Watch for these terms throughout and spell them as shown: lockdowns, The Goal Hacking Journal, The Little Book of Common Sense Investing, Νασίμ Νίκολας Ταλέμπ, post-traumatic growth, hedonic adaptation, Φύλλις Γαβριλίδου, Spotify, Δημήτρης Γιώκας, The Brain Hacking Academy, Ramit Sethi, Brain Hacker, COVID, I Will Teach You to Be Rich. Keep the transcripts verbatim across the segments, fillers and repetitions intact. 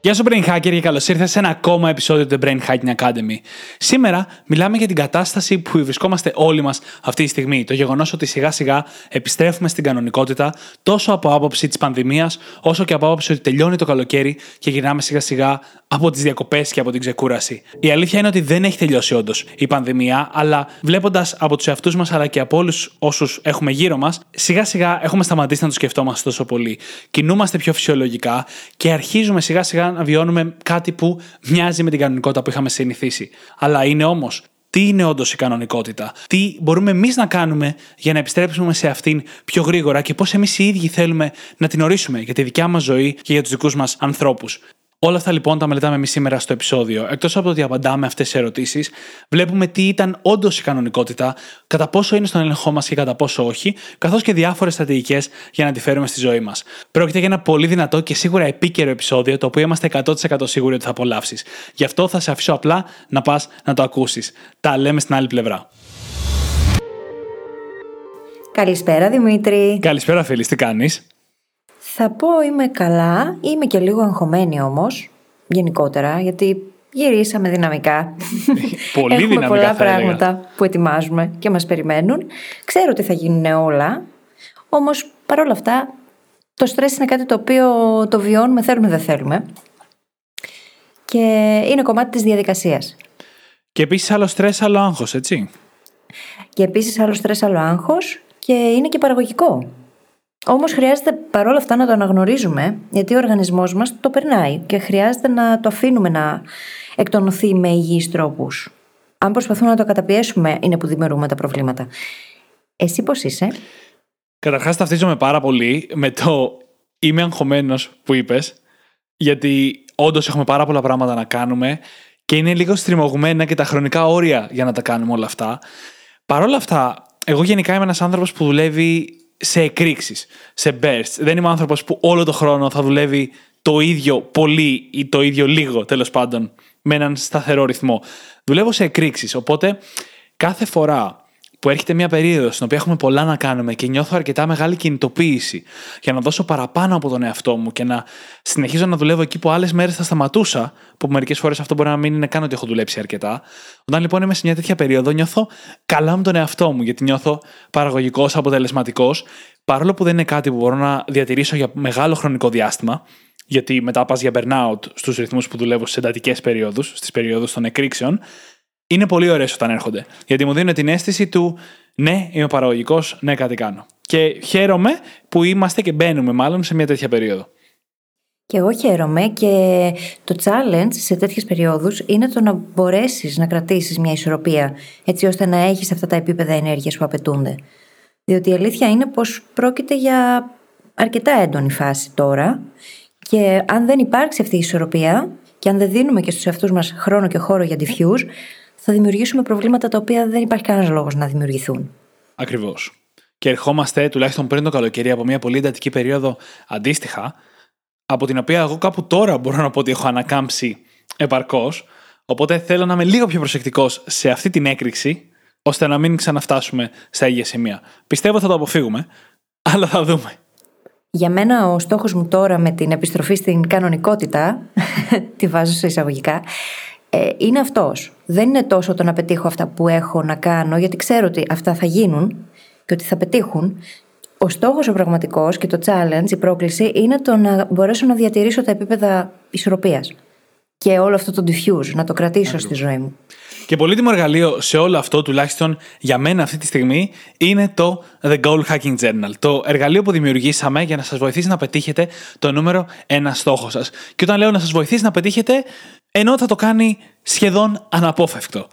Γεια σου Brain Hacker και καλώς ήρθες σε ένα ακόμα επεισόδιο του The Brain Hacking Academy. Σήμερα μιλάμε για την κατάσταση που βρισκόμαστε όλοι μας αυτή τη στιγμή. Το γεγονός ότι σιγά σιγά επιστρέφουμε στην κανονικότητα, τόσο από άποψη της πανδημίας, όσο και από άποψη ότι τελειώνει το καλοκαίρι και γυρνάμε σιγά σιγά από τις διακοπές και από την ξεκούραση. Η αλήθεια είναι ότι δεν έχει τελειώσει όντως η πανδημία, αλλά βλέποντας από τους εαυτούς μας αλλά και από όλους όσους έχουμε γύρω μας, σιγά σιγά έχουμε σταματήσει να το σκεφτόμαστε τόσο πολύ. Κινούμαστε πιο φυσιολογικά και αρχίζουμε σιγά σιγά να βιώνουμε κάτι που μοιάζει με την κανονικότητα που είχαμε συνηθίσει. Αλλά είναι όμως, τι είναι όντως η κανονικότητα? Τι μπορούμε εμείς να κάνουμε για να επιστρέψουμε σε αυτήν πιο γρήγορα και πώς εμείς οι ίδιοι θέλουμε να την ορίσουμε για τη δικιά μας ζωή και για τους δικούς μας ανθρώπους? Όλα αυτά λοιπόν τα μελετάμε εμείς σήμερα στο επεισόδιο. Εκτός από το ότι απαντάμε αυτές τις ερωτήσεις, βλέπουμε τι ήταν όντως η κανονικότητα, κατά πόσο είναι στον έλεγχό μας και κατά πόσο όχι, καθώς και διάφορες στρατηγικές για να τη φέρουμε στη ζωή μας. Πρόκειται για ένα πολύ δυνατό και σίγουρα επίκαιρο επεισόδιο, το οποίο είμαστε εκατό τοις εκατό σίγουροι ότι θα απολαύσεις. Γι' αυτό θα σε αφήσω απλά να πας να το ακούσεις. Τα λέμε στην άλλη πλευρά. Καλησπέρα Δημήτρη. Καλησπέρα φίλη, τι κάνεις? Θα πω είμαι καλά, είμαι και λίγο αγχωμένη όμως, γενικότερα, γιατί γυρίσαμε δυναμικά. Πολύ έχουμε δυναμικά πολλά πράγματα έλεγα. Που ετοιμάζουμε και μας περιμένουν. Ξέρω ότι θα γίνουν όλα, όμως παρόλα αυτά το στρες είναι κάτι το οποίο το βιώνουμε, θέλουμε δεν θέλουμε. Και είναι κομμάτι της διαδικασίας. Και επίσης άλλο στρες, άλλο άγχος, έτσι. Και επίσης άλλο στρες, άλλο άγχος και είναι και παραγωγικό. Όμως χρειάζεται παρόλα αυτά να το αναγνωρίζουμε, γιατί ο οργανισμός μας το περνάει και χρειάζεται να το αφήνουμε να εκτονωθεί με υγιείς τρόπους. Αν προσπαθούμε να το καταπιέσουμε, είναι που δημιουργούμε τα προβλήματα. Εσύ πώς είσαι? Καταρχάς ταυτίζομαι πάρα πολύ με το είμαι αγχωμένος που είπες, γιατί όντως έχουμε πάρα πολλά πράγματα να κάνουμε και είναι λίγο στριμωγμένα και τα χρονικά όρια για να τα κάνουμε όλα αυτά. Παρ' όλα αυτά, εγώ γενικά είμαι ένας άνθρωπος που δουλεύει σε εκρήξεις, σε bursts. Δεν είμαι άνθρωπος που όλο το χρόνο θα δουλεύει το ίδιο πολύ ή το ίδιο λίγο, τέλος πάντων, με έναν σταθερό ρυθμό. Δουλεύω σε εκρήξεις, οπότε κάθε φορά που έρχεται μια περίοδος στην οποία έχουμε πολλά να κάνουμε και νιώθω αρκετά μεγάλη κινητοποίηση για να δώσω παραπάνω από τον εαυτό μου και να συνεχίζω να δουλεύω εκεί που άλλες μέρες θα σταματούσα, που μερικές φορές αυτό μπορεί να μην είναι καν ότι έχω δουλέψει αρκετά. Όταν λοιπόν είμαι σε μια τέτοια περίοδο, νιώθω καλά με τον εαυτό μου, γιατί νιώθω παραγωγικός, αποτελεσματικός, παρόλο που δεν είναι κάτι που μπορώ να διατηρήσω για μεγάλο χρονικό διάστημα. Γιατί μετά πας για burnout στους ρυθμούς που δουλεύω στις εντατικές περίοδους, στις περιόδους των εκρήξεων. Είναι πολύ ωραίες όταν έρχονται. Γιατί μου δίνουν την αίσθηση του ναι, είμαι παραγωγικός, ναι, κάτι κάνω. Και χαίρομαι που είμαστε και μπαίνουμε, μάλλον, σε μια τέτοια περίοδο. Και εγώ χαίρομαι. Και το challenge σε τέτοιες περιόδους είναι το να μπορέσεις να κρατήσεις μια ισορροπία, έτσι ώστε να έχεις αυτά τα επίπεδα ενέργειας που απαιτούνται. Διότι η αλήθεια είναι πως πρόκειται για αρκετά έντονη φάση τώρα. Και αν δεν υπάρξει αυτή η ισορροπία, και αν δεν δίνουμε και στους εαυτούς μας χρόνο και χώρο για diffuse, θα δημιουργήσουμε προβλήματα τα οποία δεν υπάρχει κανένας λόγος να δημιουργηθούν. Ακριβώς. Και ερχόμαστε, τουλάχιστον πριν το καλοκαίρι, από μια πολύ εντατική περίοδο αντίστοιχα, από την οποία εγώ κάπου τώρα μπορώ να πω ότι έχω ανακάμψει επαρκώς. Οπότε θέλω να είμαι λίγο πιο προσεκτικός σε αυτή την έκρηξη, ώστε να μην ξαναφτάσουμε στα ίδια σημεία. Πιστεύω θα το αποφύγουμε, αλλά θα δούμε. Για μένα ο στόχος μου τώρα με την επιστροφή στην κανονικότητα, τη βάζω σε εισαγωγικά, είναι αυτός. Δεν είναι τόσο το να πετύχω αυτά που έχω να κάνω, γιατί ξέρω ότι αυτά θα γίνουν και ότι θα πετύχουν. Ο στόχος ο πραγματικός και το challenge, η πρόκληση, είναι το να μπορέσω να διατηρήσω τα επίπεδα ισορροπίας και όλο αυτό το diffuse, να το κρατήσω Ακριβώς. στη ζωή μου. Και πολύτιμο εργαλείο σε όλο αυτό, τουλάχιστον για μένα αυτή τη στιγμή, είναι το The Goal Hacking Journal. Το εργαλείο που δημιουργήσαμε για να σας βοηθήσει να πετύχετε το νούμερο ένα στόχο σας. Και όταν λέω να σας βοηθήσει να πετύχετε, ενώ θα το κάνει σχεδόν αναπόφευκτο.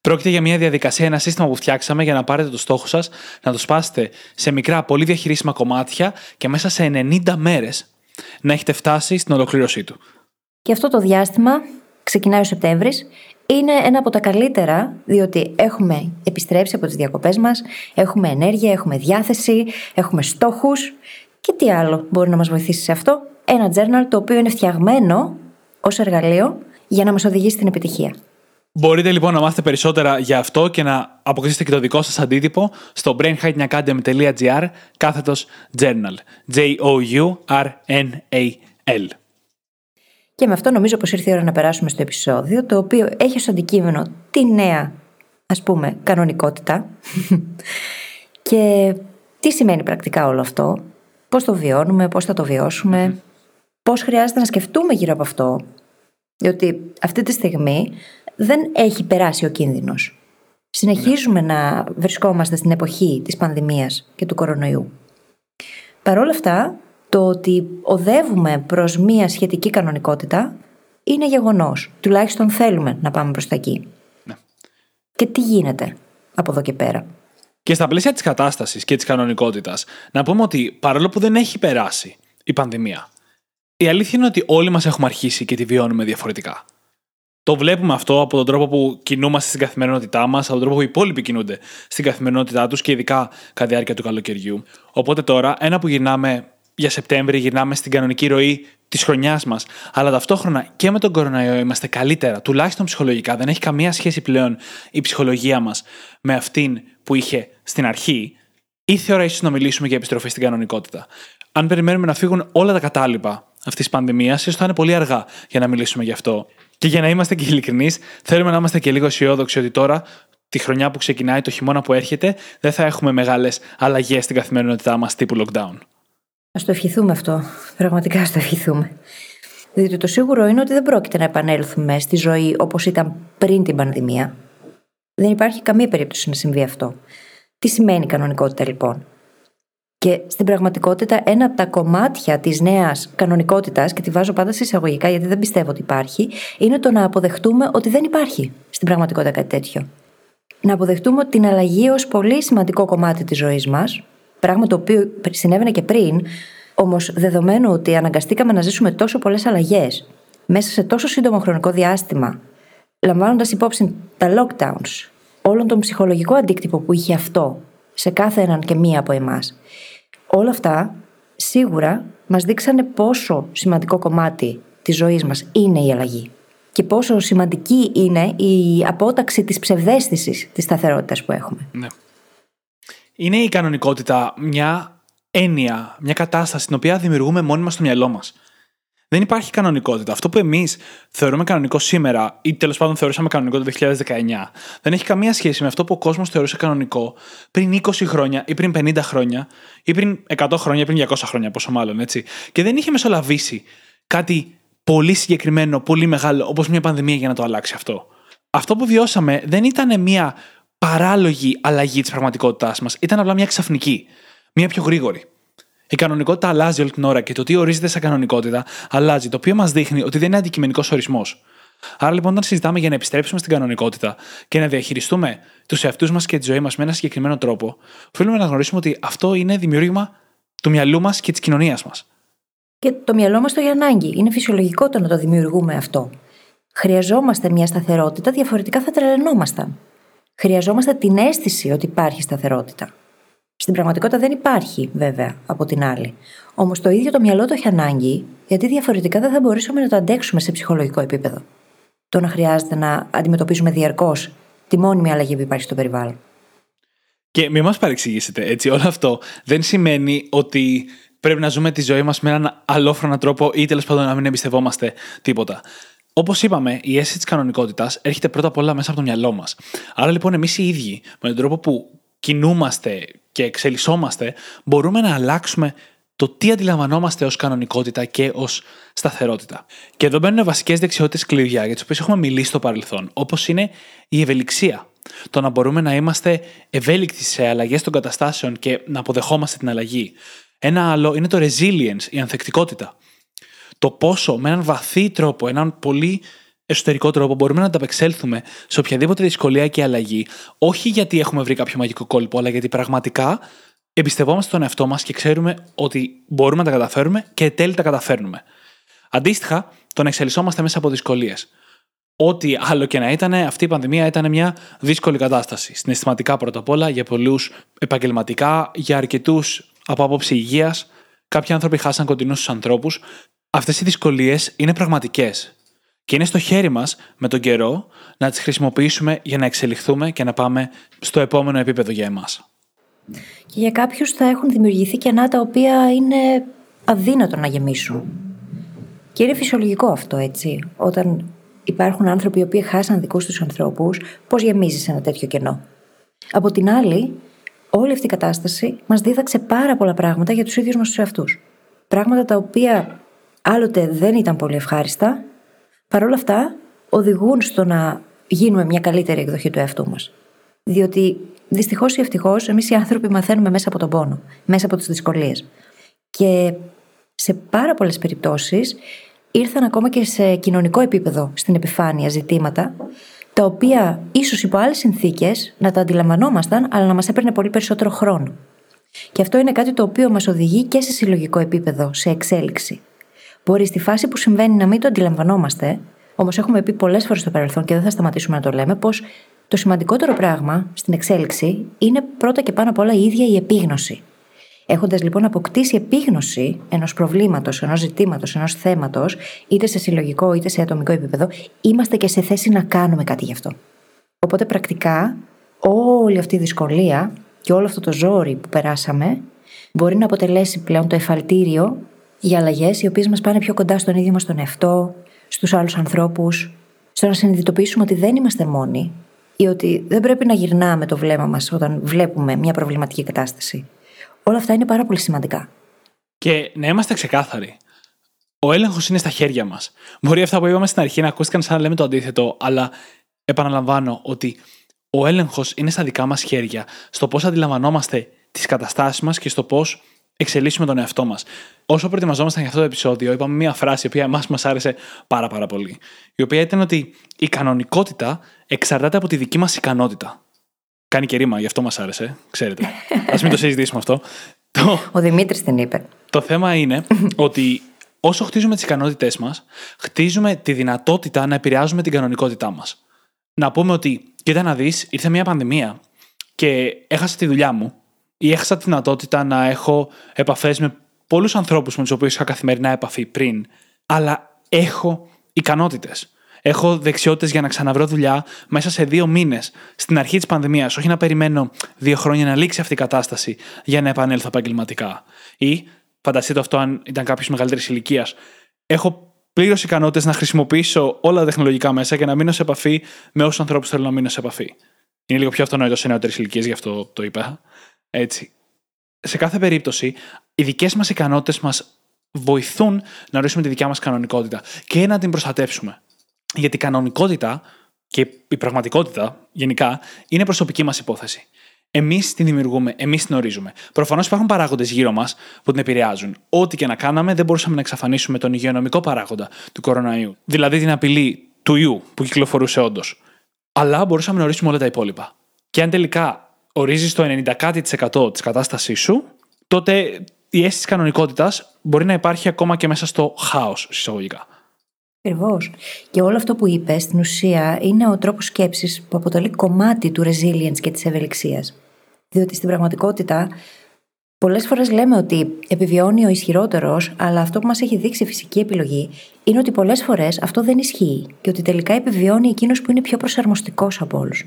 Πρόκειται για μια διαδικασία, ένα σύστημα που φτιάξαμε για να πάρετε το στόχο σας, να το σπάσετε σε μικρά, πολύ διαχειρίσιμα κομμάτια και μέσα σε ενενήντα μέρες να έχετε φτάσει στην ολοκλήρωσή του. Και αυτό το διάστημα ξεκινάει ο Σεπτέμβρης. είναι ένα από τα καλύτερα, διότι έχουμε επιστρέψει από τις διακοπές μας, έχουμε ενέργεια, έχουμε διάθεση, έχουμε στόχους. Και τι άλλο μπορεί να μας βοηθήσει σε αυτό? Ένα journal το οποίο είναι φτιαγμένο ως εργαλείο για να μας οδηγήσει στην επιτυχία. Μπορείτε λοιπόν να μάθετε περισσότερα για αυτό και να αποκτήσετε και το δικό σας αντίτυπο στο brainhackingacademy.gr κάθετος journal. J-O-U-R-N-A-L. Και με αυτό νομίζω πως ήρθε η ώρα να περάσουμε στο επεισόδιο, το οποίο έχει ως αντικείμενο τη νέα, ας πούμε, κανονικότητα. Και τι σημαίνει πρακτικά όλο αυτό, πώς το βιώνουμε, πώς θα το βιώσουμε, πώς χρειάζεται να σκεφτούμε γύρω από αυτό. Διότι αυτή τη στιγμή δεν έχει περάσει ο κίνδυνος. Συνεχίζουμε ναι. να βρισκόμαστε στην εποχή της πανδημίας και του κορονοϊού. Παρ' όλα αυτά, το ότι οδεύουμε προς μία σχετική κανονικότητα είναι γεγονός. Τουλάχιστον θέλουμε να πάμε προς τα εκεί. Ναι. Και τι γίνεται από εδώ και πέρα. Και στα πλαίσια της κατάστασης και της κανονικότητας, να πούμε ότι παρόλο που δεν έχει περάσει η πανδημία, η αλήθεια είναι ότι όλοι μας έχουμε αρχίσει και τη βιώνουμε διαφορετικά. Το βλέπουμε αυτό από τον τρόπο που κινούμαστε στην καθημερινότητά μας, από τον τρόπο που οι υπόλοιποι κινούνται στην καθημερινότητά τους και ειδικά κατά διάρκεια του καλοκαιριού. Οπότε τώρα, ένα που γυρνάμε για Σεπτέμβρη, γυρνάμε στην κανονική ροή της χρονιάς μας, αλλά ταυτόχρονα και με τον κορονοϊό είμαστε καλύτερα, τουλάχιστον ψυχολογικά. Δεν έχει καμία σχέση πλέον η ψυχολογία μας με αυτήν που είχε στην αρχή. Ήρθε η ώρα ίσως να μιλήσουμε για επιστροφή στην κανονικότητα. Αν περιμένουμε να φύγουν όλα τα κατάλοιπα αυτής της πανδημίας, ίσως θα είναι πολύ αργά για να μιλήσουμε γι' αυτό. Και για να είμαστε και ειλικρινείς, θέλουμε να είμαστε και λίγο αισιόδοξοι ότι τώρα, τη χρονιά που ξεκινάει, το χειμώνα που έρχεται, δεν θα έχουμε μεγάλες αλλαγές στην καθημερινότητά μας τύπου lockdown. Ας το ευχηθούμε αυτό. Πραγματικά ας το ευχηθούμε. Διότι το σίγουρο είναι ότι δεν πρόκειται να επανέλθουμε στη ζωή όπως ήταν πριν την πανδημία. Δεν υπάρχει καμία περίπτωση να συμβεί αυτό. Τι σημαίνει κανονικότητα λοιπόν? Και στην πραγματικότητα, ένα από τα κομμάτια της νέας κανονικότητας, και τη βάζω πάντα σε εισαγωγικά γιατί δεν πιστεύω ότι υπάρχει, είναι το να αποδεχτούμε ότι δεν υπάρχει στην πραγματικότητα κάτι τέτοιο. Να αποδεχτούμε την αλλαγή ως πολύ σημαντικό κομμάτι της ζωής μας, πράγμα το οποίο συνέβαινε και πριν, όμως δεδομένου ότι αναγκαστήκαμε να ζήσουμε τόσο πολλές αλλαγές μέσα σε τόσο σύντομο χρονικό διάστημα, λαμβάνοντας υπόψη τα lockdowns, όλον τον ψυχολογικό αντίκτυπο που είχε αυτό σε κάθε έναν και μία από εμάς. Όλα αυτά σίγουρα μας δείξανε πόσο σημαντικό κομμάτι της ζωής μας είναι η αλλαγή και πόσο σημαντική είναι η απόταξη της ψευδαίσθησης της σταθερότητας που έχουμε. Ναι. Είναι η κανονικότητα μια έννοια, μια κατάσταση την οποία δημιουργούμε μόνοι μας στο μυαλό μας. Δεν υπάρχει κανονικότητα. Αυτό που εμείς θεωρούμε κανονικό σήμερα, ή τέλος πάντων θεωρούσαμε κανονικό το δύο χιλιάδες δεκαεννιά, δεν έχει καμία σχέση με αυτό που ο κόσμος θεωρούσε κανονικό πριν είκοσι χρόνια, ή πριν πενήντα χρόνια, ή πριν εκατό χρόνια, ή πριν διακόσια χρόνια, πόσο μάλλον έτσι. Και δεν είχε μεσολαβήσει κάτι πολύ συγκεκριμένο, πολύ μεγάλο, όπως μια πανδημία για να το αλλάξει αυτό. Αυτό που βιώσαμε δεν ήταν μια παράλογη αλλαγή της πραγματικότητάς μας, ήταν απλά μια ξαφνική, μια πιο γρήγορη. Η κανονικότητα αλλάζει όλη την ώρα και το τι ορίζεται σαν κανονικότητα αλλάζει, το οποίο μας δείχνει ότι δεν είναι αντικειμενικός ορισμός. Άρα λοιπόν, όταν συζητάμε για να επιστρέψουμε στην κανονικότητα και να διαχειριστούμε τους εαυτούς μας και τη ζωή μας με ένα συγκεκριμένο τρόπο, οφείλουμε να γνωρίσουμε ότι αυτό είναι δημιούργημα του μυαλού μας και της κοινωνίας μας. Και το μυαλό μας το έχει ανάγκη. Είναι φυσιολογικό το να το δημιουργούμε αυτό. Χρειαζόμαστε μια σταθερότητα, διαφορετικά θα τρελαινόμασταν. Χρειαζόμαστε την αίσθηση ότι υπάρχει σταθερότητα. Στην πραγματικότητα δεν υπάρχει, βέβαια, από την άλλη. Όμως το ίδιο το μυαλό το έχει ανάγκη, γιατί διαφορετικά δεν θα μπορούσαμε να το αντέξουμε σε ψυχολογικό επίπεδο. Το να χρειάζεται να αντιμετωπίζουμε διαρκώς τη μόνιμη αλλαγή που υπάρχει στο περιβάλλον. Και μην μας παρεξηγήσετε, έτσι. Όλο αυτό δεν σημαίνει ότι πρέπει να ζούμε τη ζωή μας με έναν αλόφρονα τρόπο ή τέλος πάντων να μην εμπιστευόμαστε τίποτα. Όπως είπαμε, η αίσθηση της κανονικότητας έρχεται πρώτα απ' όλα μέσα από το μυαλό μας. Άρα λοιπόν, εμείς οι ίδιοι, με τον τρόπο που κινούμαστε και εξελισσόμαστε, μπορούμε να αλλάξουμε το τι αντιλαμβανόμαστε ως κανονικότητα και ως σταθερότητα. Και εδώ μπαίνουν βασικές δεξιότητες κλειδιά για τις οποίες έχουμε μιλήσει στο παρελθόν, όπως είναι η ευελιξία. Το να μπορούμε να είμαστε ευέλικτοι σε αλλαγές των καταστάσεων και να αποδεχόμαστε την αλλαγή. Ένα άλλο είναι το resilience, η ανθεκτικότητα. Το πόσο με έναν βαθύ τρόπο, έναν πολύ εσωτερικό τρόπο μπορούμε να ανταπεξέλθουμε σε οποιαδήποτε δυσκολία και αλλαγή, όχι γιατί έχουμε βρει κάποιο μαγικό κόλπο, αλλά γιατί πραγματικά εμπιστευόμαστε τον εαυτό μας και ξέρουμε ότι μπορούμε να τα καταφέρουμε και τέλει τα καταφέρνουμε. Αντίστοιχα, το να εξελισσόμαστε μέσα από δυσκολίες. Ό,τι άλλο και να ήταν, αυτή η πανδημία ήταν μια δύσκολη κατάσταση. Συναισθηματικά πρώτα απ' όλα, για πολλούς επαγγελματικά, για αρκετούς από άποψη υγείας. Κάποιοι άνθρωποι χάσαν κοντινούς τους ανθρώπους. Αυτές οι δυσκολίες είναι πραγματικές. Και είναι στο χέρι μας με τον καιρό να τις χρησιμοποιήσουμε για να εξελιχθούμε και να πάμε στο επόμενο επίπεδο για εμάς. Και για κάποιους θα έχουν δημιουργηθεί κενά τα οποία είναι αδύνατο να γεμίσουν. Και είναι φυσιολογικό αυτό, έτσι. Όταν υπάρχουν άνθρωποι οι οποίοι χάσαν δικούς τους ανθρώπους, πώς γεμίζεις ένα τέτοιο κενό. Από την άλλη, όλη αυτή η κατάσταση μας δίδαξε πάρα πολλά πράγματα για τους ίδιους μας τους εαυτούς. Πράγματα τα οποία άλλοτε δεν ήταν πολύ ευχάριστα, παρόλα αυτά οδηγούν στο να γίνουμε μια καλύτερη εκδοχή του εαυτού μας. Διότι δυστυχώς ή ευτυχώς, εμείς οι άνθρωποι μαθαίνουμε μέσα από τον πόνο, μέσα από τις δυσκολίες. Και σε πάρα πολλές περιπτώσεις ήρθαν ακόμα και σε κοινωνικό επίπεδο στην επιφάνεια ζητήματα, τα οποία ίσως υπό άλλες συνθήκες να τα αντιλαμβανόμασταν, αλλά να μας έπαιρνε πολύ περισσότερο χρόνο. Και αυτό είναι κάτι το οποίο μας οδηγεί και σε συλλογικό επίπεδο, σε εξέλιξη. Μπορεί στη φάση που συμβαίνει να μην το αντιλαμβανόμαστε, όμως έχουμε πει πολλές φορές στο παρελθόν και δεν θα σταματήσουμε να το λέμε, πως το σημαντικότερο πράγμα στην εξέλιξη είναι πρώτα και πάνω απ' όλα η ίδια η επίγνωση. Έχοντας λοιπόν αποκτήσει επίγνωση ενός προβλήματος, ενός ζητήματος, ενός θέματος, είτε σε συλλογικό είτε σε ατομικό επίπεδο, είμαστε και σε θέση να κάνουμε κάτι γι' αυτό. Οπότε πρακτικά όλη αυτή η δυσκολία και όλο αυτό το ζόρι που περάσαμε μπορεί να αποτελέσει πλέον το εφαλτήριο για αλλαγές οι οποίες μας πάνε πιο κοντά στον ίδιο μας τον εαυτό, στους άλλους ανθρώπους, στο να συνειδητοποιήσουμε ότι δεν είμαστε μόνοι ή ότι δεν πρέπει να γυρνάμε το βλέμμα μας όταν βλέπουμε μια προβληματική κατάσταση. Όλα αυτά είναι πάρα πολύ σημαντικά. Και να είμαστε ξεκάθαροι. Ο έλεγχος είναι στα χέρια μας. Μπορεί αυτά που είπαμε στην αρχή να ακούστηκαν σαν να λέμε το αντίθετο, αλλά επαναλαμβάνω ότι ο έλεγχος είναι στα δικά μας χέρια, στο πώς αντιλαμβανόμαστε τις καταστάσεις μας και στο πώς εξελίσσουμε τον εαυτό μας. Όσο προετοιμαζόμασταν για αυτό το επεισόδιο, είπαμε μία φράση η οποία εμάς μας άρεσε πάρα, πάρα πολύ. Η οποία ήταν ότι η κανονικότητα εξαρτάται από τη δική μας ικανότητα. Κάνει και ρήμα, γι' αυτό μας άρεσε, ξέρετε. Ας μην το συζητήσουμε αυτό. Ο Δημήτρης την είπε. Το θέμα είναι ότι όσο χτίζουμε τις ικανότητές μας, χτίζουμε τη δυνατότητα να επηρεάζουμε την κανονικότητά μας. Να πούμε ότι, κοίτα να δεις, ήρθε μια πανδημία και έχασα τη δουλειά μου ή έχασα τη δυνατότητα να έχω επαφές με πολλούς ανθρώπους με τους οποίους είχα καθημερινά επαφή πριν, αλλά έχω ικανότητες. Έχω δεξιότητες για να ξαναβρω δουλειά μέσα σε δύο μήνες, στην αρχή της πανδημίας, όχι να περιμένω δύο χρόνια να λήξει αυτή η κατάσταση για να επανέλθω επαγγελματικά. Ή, φανταστείτε αυτό αν ήταν κάποιος μεγαλύτερης ηλικίας, έχω πλήρως ικανότητες να χρησιμοποιήσω όλα τα τεχνολογικά μέσα και να μείνω σε επαφή με όσους ανθρώπους θέλω να μείνω σε επαφή. Είναι λίγο πιο αυτονόητο σε νεότερης ηλικίας, γι' αυτό το είπα. Έτσι. Σε κάθε περίπτωση, οι δικές μας ικανότητες μας βοηθούν να ορίσουμε τη δικιά μας κανονικότητα και να την προστατεύσουμε. Γιατί η κανονικότητα και η πραγματικότητα γενικά είναι προσωπική μας υπόθεση. Εμείς την δημιουργούμε, εμείς την ορίζουμε. Προφανώς υπάρχουν παράγοντες γύρω μας που την επηρεάζουν. Ό,τι και να κάναμε, δεν μπορούσαμε να εξαφανίσουμε τον υγειονομικό παράγοντα του κοροναϊού, δηλαδή την απειλή του ιού που κυκλοφορούσε όντως. Αλλά μπορούσαμε να ορίσουμε όλα τα υπόλοιπα. Και αν τελικά ορίζεις το ενενήντα τοις εκατό της κατάστασής σου, τότε η αίσθηση της κανονικότητας μπορεί να υπάρχει ακόμα και μέσα στο χάος, εισαγωγικά. Ακριβώς. Και όλο αυτό που είπες στην ουσία είναι ο τρόπος σκέψης που αποτελεί κομμάτι του resilience και της ευελιξίας. Διότι στην πραγματικότητα πολλές φορές λέμε ότι επιβιώνει ο ισχυρότερος, αλλά αυτό που μας έχει δείξει η φυσική επιλογή είναι ότι πολλές φορές αυτό δεν ισχύει και ότι τελικά επιβιώνει εκείνος που είναι πιο προσαρμοστικός από όλους.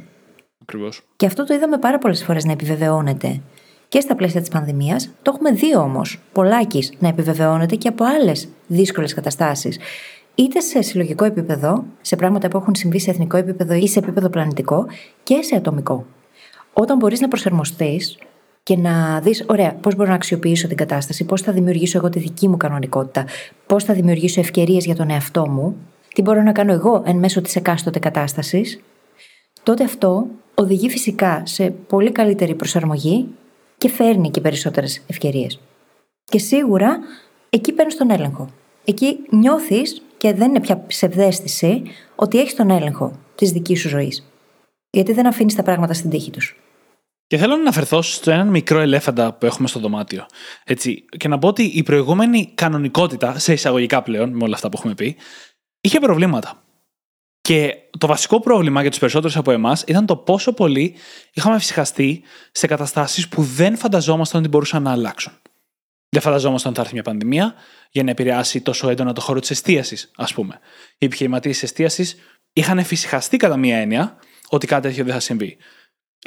Ακριβώς. Και αυτό το είδαμε πάρα πολλές φορές να επιβεβαιώνεται και στα πλαίσια της πανδημίας. Το έχουμε δει όμως πολλάκις να επιβεβαιώνεται και από άλλες δύσκολες καταστάσεις. Είτε σε συλλογικό επίπεδο, σε πράγματα που έχουν συμβεί σε εθνικό επίπεδο ή σε επίπεδο πλανητικό και σε ατομικό. Όταν μπορείς να προσαρμοστείς και να δεις, ωραία, πώς μπορώ να αξιοποιήσω την κατάσταση, πώς θα δημιουργήσω εγώ τη δική μου κανονικότητα, πώς θα δημιουργήσω ευκαιρίες για τον εαυτό μου, τι μπορώ να κάνω εγώ εν μέσω της εκάστοτε κατάστασης, τότε αυτό οδηγεί φυσικά σε πολύ καλύτερη προσαρμογή και φέρνει και περισσότερες ευκαιρίες. Και σίγουρα εκεί παίρνεις τον έλεγχο. Εκεί νιώθεις. Και δεν είναι πια ψευδαίσθηση ότι έχεις τον έλεγχο της δικής σου ζωής. Γιατί δεν αφήνεις τα πράγματα στην τύχη τους. Και θέλω να αναφερθώ στο έναν μικρό ελέφαντα που έχουμε στο δωμάτιο. Έτσι, και να πω ότι η προηγούμενη κανονικότητα, σε εισαγωγικά πλέον, με όλα αυτά που έχουμε πει, είχε προβλήματα. Και το βασικό πρόβλημα για τους περισσότερους από εμάς ήταν το πόσο πολύ είχαμε εφησυχαστεί σε καταστάσεις που δεν φανταζόμασταν ότι μπορούσαν να αλλάξουν. Δεν φανταζόμασταν ότι θα έρθει μια πανδημία για να επηρεάσει τόσο έντονα το χώρο της εστίασης, ας πούμε. Οι επιχειρηματίες της εστίασης είχαν εφησυχαστεί κατά μία έννοια ότι κάτι τέτοιο δεν θα συμβεί.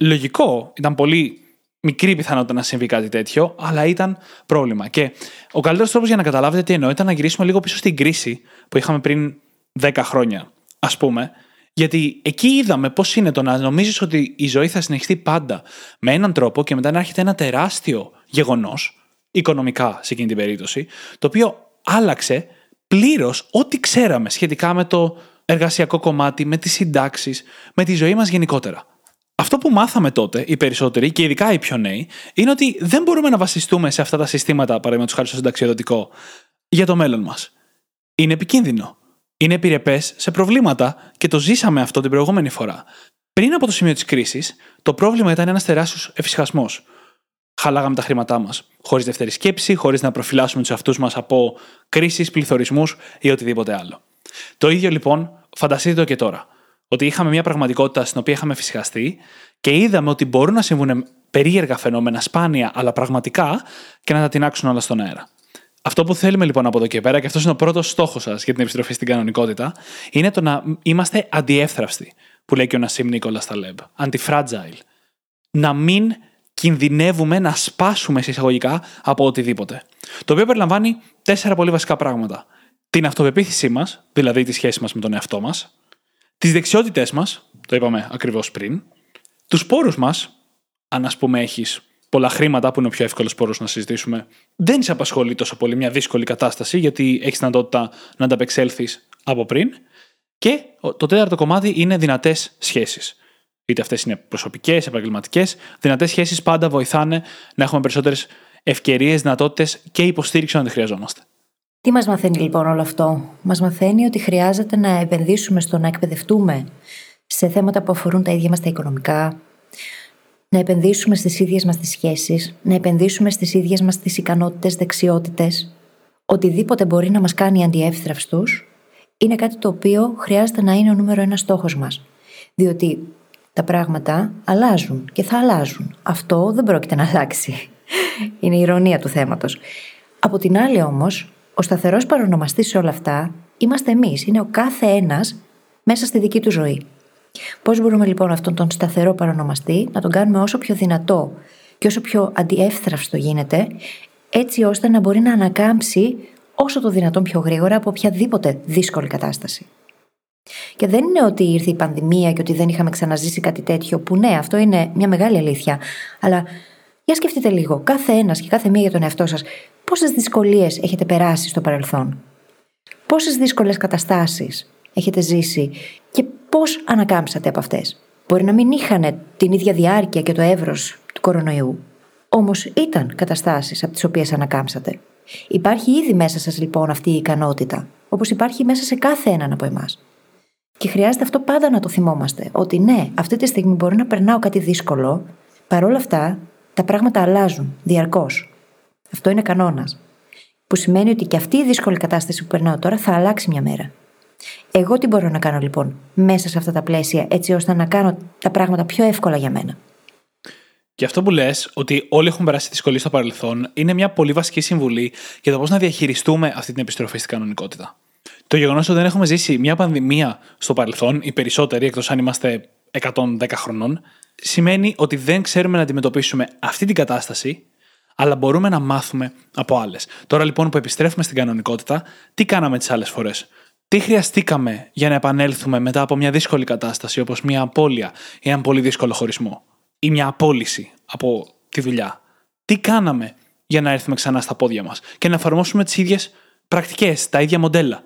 Λογικό, ήταν πολύ μικρή πιθανότητα να συμβεί κάτι τέτοιο, αλλά ήταν πρόβλημα. Και ο καλύτερος τρόπος για να καταλάβετε τι εννοώ ήταν να γυρίσουμε λίγο πίσω στην κρίση που είχαμε πριν δέκα χρόνια. Ας πούμε, γιατί εκεί είδαμε πώς είναι το να νομίζεις ότι η ζωή θα συνεχιστεί πάντα με έναν τρόπο και μετά να έρχεται ένα τεράστιο γεγονός, οικονομικά σε εκείνη την περίπτωση, το οποίο άλλαξε πλήρως ό,τι ξέραμε σχετικά με το εργασιακό κομμάτι, με τις συντάξεις, με τη ζωή μας γενικότερα. Αυτό που μάθαμε τότε οι περισσότεροι και ειδικά οι πιο νέοι είναι ότι δεν μπορούμε να βασιστούμε σε αυτά τα συστήματα, παραδείγματος χάρη στο συνταξιοδοτικό, για το μέλλον μας. Είναι επικίνδυνο. Είναι επιρρεπές σε προβλήματα και το ζήσαμε αυτό την προηγούμενη φορά. Πριν από το σημείο της κρίσης, το πρόβλημα ήταν ένας τεράστιος εφησυχασμός. Χαλάγαμε τα χρήματά μας, χωρίς δεύτερη σκέψη, χωρίς να προφυλάσσουμε τους εαυτούς μας από κρίσεις, πληθωρισμούς ή οτιδήποτε άλλο. Το ίδιο λοιπόν, φανταστείτε το και τώρα. Ότι είχαμε μια πραγματικότητα στην οποία είχαμε εφησυχαστεί και είδαμε ότι μπορούν να συμβούν περίεργα φαινόμενα, σπάνια αλλά πραγματικά, και να τα τινάξουν όλα στον αέρα. Αυτό που θέλουμε λοιπόν από εδώ και πέρα, και αυτό είναι ο πρώτος στόχος σας για την επιστροφή στην κανονικότητα, είναι το να είμαστε αντιεύθραυστοι, που λέει και ο Νασίμ Νίκολας Ταλέμπ, anti-fragile. Να μην κινδυνεύουμε να σπάσουμε εισαγωγικά από οτιδήποτε. Το οποίο περιλαμβάνει τέσσερα πολύ βασικά πράγματα. Την αυτοπεποίθησή μας, δηλαδή τη σχέση μας με τον εαυτό μας, τις δεξιότητές μας, το είπαμε ακριβώς πριν, τους πόρους μας, αν ας πούμε έχεις πολλά χρήματα, που είναι ο πιο εύκολος πόρος να συζητήσουμε, δεν σε απασχολεί τόσο πολύ μια δύσκολη κατάσταση, γιατί έχεις δυνατότητα να ανταπεξέλθεις από πριν. Και το τέταρτο κομμάτι είναι δυνατές σχέσεις. Είτε αυτές είναι προσωπικές, επαγγελματικές. Δυνατές σχέσεις πάντα βοηθάνε να έχουμε περισσότερες ευκαιρίες, δυνατότητες και υποστήριξη όταν τη χρειαζόμαστε. Τι μας μαθαίνει λοιπόν όλο αυτό? Μας μαθαίνει ότι χρειάζεται να επενδύσουμε στο να εκπαιδευτούμε σε θέματα που αφορούν τα ίδια μας τα οικονομικά. Να επενδύσουμε στις ίδιες μας τις σχέσεις, να επενδύσουμε στις ίδιες μας τις ικανότητες, δεξιότητες. Οτιδήποτε μπορεί να μας κάνει αντιεύθραυστους είναι κάτι το οποίο χρειάζεται να είναι ο νούμερο ένας στόχος μας. Διότι τα πράγματα αλλάζουν και θα αλλάζουν. Αυτό δεν πρόκειται να αλλάξει. Είναι η ειρωνία του θέματος. Από την άλλη όμως, ο σταθερός παρονομαστής σε όλα αυτά είμαστε εμείς. Είναι ο κάθε ένας μέσα στη δική του ζωή. Πώς μπορούμε λοιπόν αυτόν τον σταθερό παρονομαστή να τον κάνουμε όσο πιο δυνατό και όσο πιο αντιεύθραυστο γίνεται, έτσι ώστε να μπορεί να ανακάμψει όσο το δυνατόν πιο γρήγορα από οποιαδήποτε δύσκολη κατάσταση. Και δεν είναι ότι ήρθε η πανδημία και ότι δεν είχαμε ξαναζήσει κάτι τέτοιο, που ναι, αυτό είναι μια μεγάλη αλήθεια. Αλλά για σκεφτείτε λίγο, κάθε ένας και κάθε μία για τον εαυτό σας, πόσες δυσκολίες έχετε περάσει στο παρελθόν, πόσες δύσκολες καταστάσεις έχετε ζήσει και πώς ανακάμψατε από αυτές. Μπορεί να μην είχαν την ίδια διάρκεια και το εύρος του κορονοϊού, όμως ήταν καταστάσεις από τις οποίες ανακάμψατε. Υπάρχει ήδη μέσα σας λοιπόν αυτή η ικανότητα, όπως υπάρχει μέσα σε κάθε έναν από εμάς. Και χρειάζεται αυτό πάντα να το θυμόμαστε, ότι ναι, αυτή τη στιγμή μπορεί να περνάω κάτι δύσκολο, παρόλα αυτά τα πράγματα αλλάζουν διαρκώς. Αυτό είναι κανόνας. Που σημαίνει ότι και αυτή η δύσκολη κατάσταση που περνάω τώρα θα αλλάξει μια μέρα. Εγώ τι μπορώ να κάνω λοιπόν μέσα σε αυτά τα πλαίσια, έτσι ώστε να κάνω τα πράγματα πιο εύκολα για μένα? Και αυτό που λες, ότι όλοι έχουν περάσει δυσκολίες στο παρελθόν, είναι μια πολύ βασική συμβουλή για το πώς να διαχειριστούμε αυτή την επιστροφή στην κανονικότητα. Το γεγονός ότι δεν έχουμε ζήσει μια πανδημία στο παρελθόν, οι περισσότεροι, εκτός αν είμαστε εκατόν δέκα χρονών, σημαίνει ότι δεν ξέρουμε να αντιμετωπίσουμε αυτή την κατάσταση, αλλά μπορούμε να μάθουμε από άλλες. Τώρα λοιπόν που επιστρέφουμε στην κανονικότητα, τι κάναμε τις άλλες φορές? Τι χρειαστήκαμε για να επανέλθουμε μετά από μια δύσκολη κατάσταση, όπως μια απώλεια ή έναν πολύ δύσκολο χωρισμό ή μια απόλυση από τη δουλειά? Τι κάναμε για να έρθουμε ξανά στα πόδια μας και να εφαρμόσουμε τις ίδιες πρακτικές, τα ίδια μοντέλα?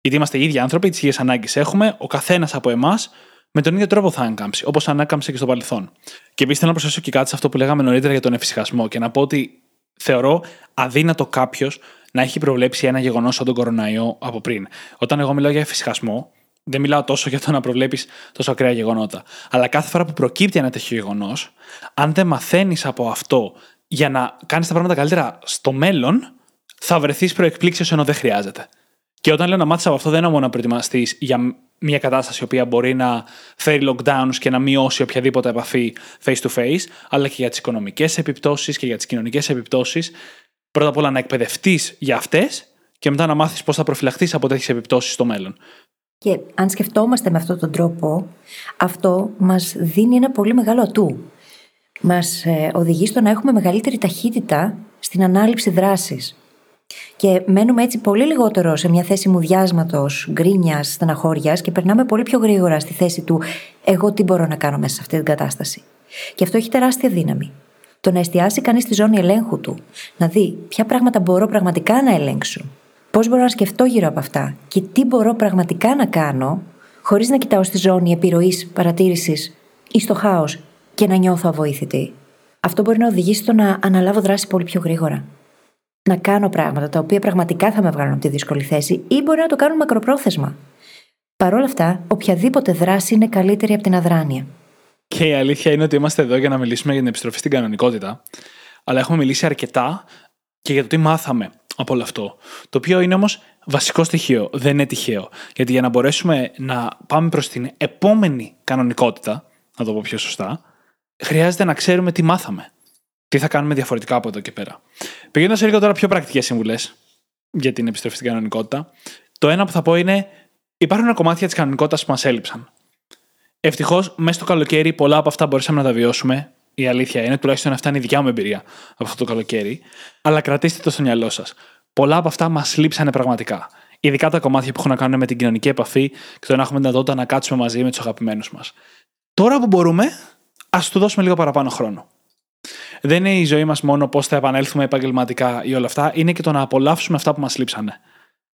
Γιατί είμαστε οι ίδιοι άνθρωποι, τις ίδιες ανάγκες έχουμε, ο καθένας από εμάς με τον ίδιο τρόπο θα ανακάμψει, όπως ανάκαμψε και στο παρελθόν. Και επίσης θέλω να προσθέσω και κάτι σε αυτό που λέγαμε νωρίτερα για τον εφησυχασμό και να πω ότι θεωρώ αδύνατο κάποιος να έχει προβλέψει ένα γεγονός σαν τον κοροναϊό από πριν. Όταν εγώ μιλάω για εφησυχασμό, δεν μιλάω τόσο για το να προβλέπεις τόσο ακραία γεγονότα. Αλλά κάθε φορά που προκύπτει ένα τέτοιο γεγονός, αν δεν μαθαίνεις από αυτό για να κάνεις τα πράγματα καλύτερα στο μέλλον, θα βρεθείς προεκπλήξεως ενώ δεν χρειάζεται. Και όταν λέω να μάθεις από αυτό, δεν είναι μόνο να προετοιμαστείς για μια κατάσταση η οποία μπορεί να φέρει lockdowns και να μειώσει οποιαδήποτε επαφή face to face, αλλά και για τις οικονομικές επιπτώσεις και για τις κοινωνικές επιπτώσεις. Πρώτα απ' όλα να εκπαιδευτείς για αυτές και μετά να μάθεις πώς θα προφυλαχθείς από τέτοιες επιπτώσεις στο μέλλον. Και αν σκεφτόμαστε με αυτόν τον τρόπο, αυτό μας δίνει ένα πολύ μεγάλο ατού. Μας ε, οδηγεί στο να έχουμε μεγαλύτερη ταχύτητα στην ανάληψη δράσης. Και μένουμε έτσι πολύ λιγότερο σε μια θέση μουδιάσματος, γκρίνιας, στεναχώριας και περνάμε πολύ πιο γρήγορα στη θέση του «εγώ τι μπορώ να κάνω μέσα σε αυτή την κατάσταση». Και αυτό έχει τεράστια δύναμη. Το να εστιάσει κανείς στη ζώνη ελέγχου του, να δει ποια πράγματα μπορώ πραγματικά να ελέγξω, πώς μπορώ να σκεφτώ γύρω από αυτά και τι μπορώ πραγματικά να κάνω, χωρίς να κοιτάω στη ζώνη επιρροής, παρατήρησης ή στο χάος και να νιώθω αβοήθητη. Αυτό μπορεί να οδηγήσει στο να αναλάβω δράση πολύ πιο γρήγορα. Να κάνω πράγματα τα οποία πραγματικά θα με βγάλουν από τη δύσκολη θέση ή μπορεί να το κάνουν μακροπρόθεσμα. Παρ' όλα αυτά, οποιαδήποτε δράση είναι καλύτερη από την αδράνεια. Και η αλήθεια είναι ότι είμαστε εδώ για να μιλήσουμε για την επιστροφή στην κανονικότητα, αλλά έχουμε μιλήσει αρκετά και για το τι μάθαμε από όλο αυτό. Το οποίο είναι όμως βασικό στοιχείο, δεν είναι τυχαίο. Γιατί για να μπορέσουμε να πάμε προς την επόμενη κανονικότητα, να το πω πιο σωστά, χρειάζεται να ξέρουμε τι μάθαμε. Τι θα κάνουμε διαφορετικά από εδώ και πέρα. Πηγαίνοντας σε λίγο τώρα πιο πρακτικές συμβουλές για την επιστροφή στην κανονικότητα, το ένα που θα πω είναι: υπάρχουν κομμάτια της κανονικότητας που μας έλειψαν. Ευτυχώς, μέσα στο καλοκαίρι, πολλά από αυτά μπορέσαμε να τα βιώσουμε. Η αλήθεια είναι, τουλάχιστον αυτά είναι η δικιά μου εμπειρία από αυτό το καλοκαίρι. Αλλά κρατήστε το στο μυαλό σας. Πολλά από αυτά μας λείψανε πραγματικά. Ειδικά τα κομμάτια που έχουν να κάνουν με την κοινωνική επαφή και το να έχουμε δυνατότητα να κάτσουμε μαζί με τους αγαπημένους μας. Τώρα που μπορούμε, ας του δώσουμε λίγο παραπάνω χρόνο. Δεν είναι η ζωή μας μόνο πώς θα επανέλθουμε επαγγελματικά ή όλα αυτά, είναι και το να απολαύσουμε αυτά που μας λείψανε.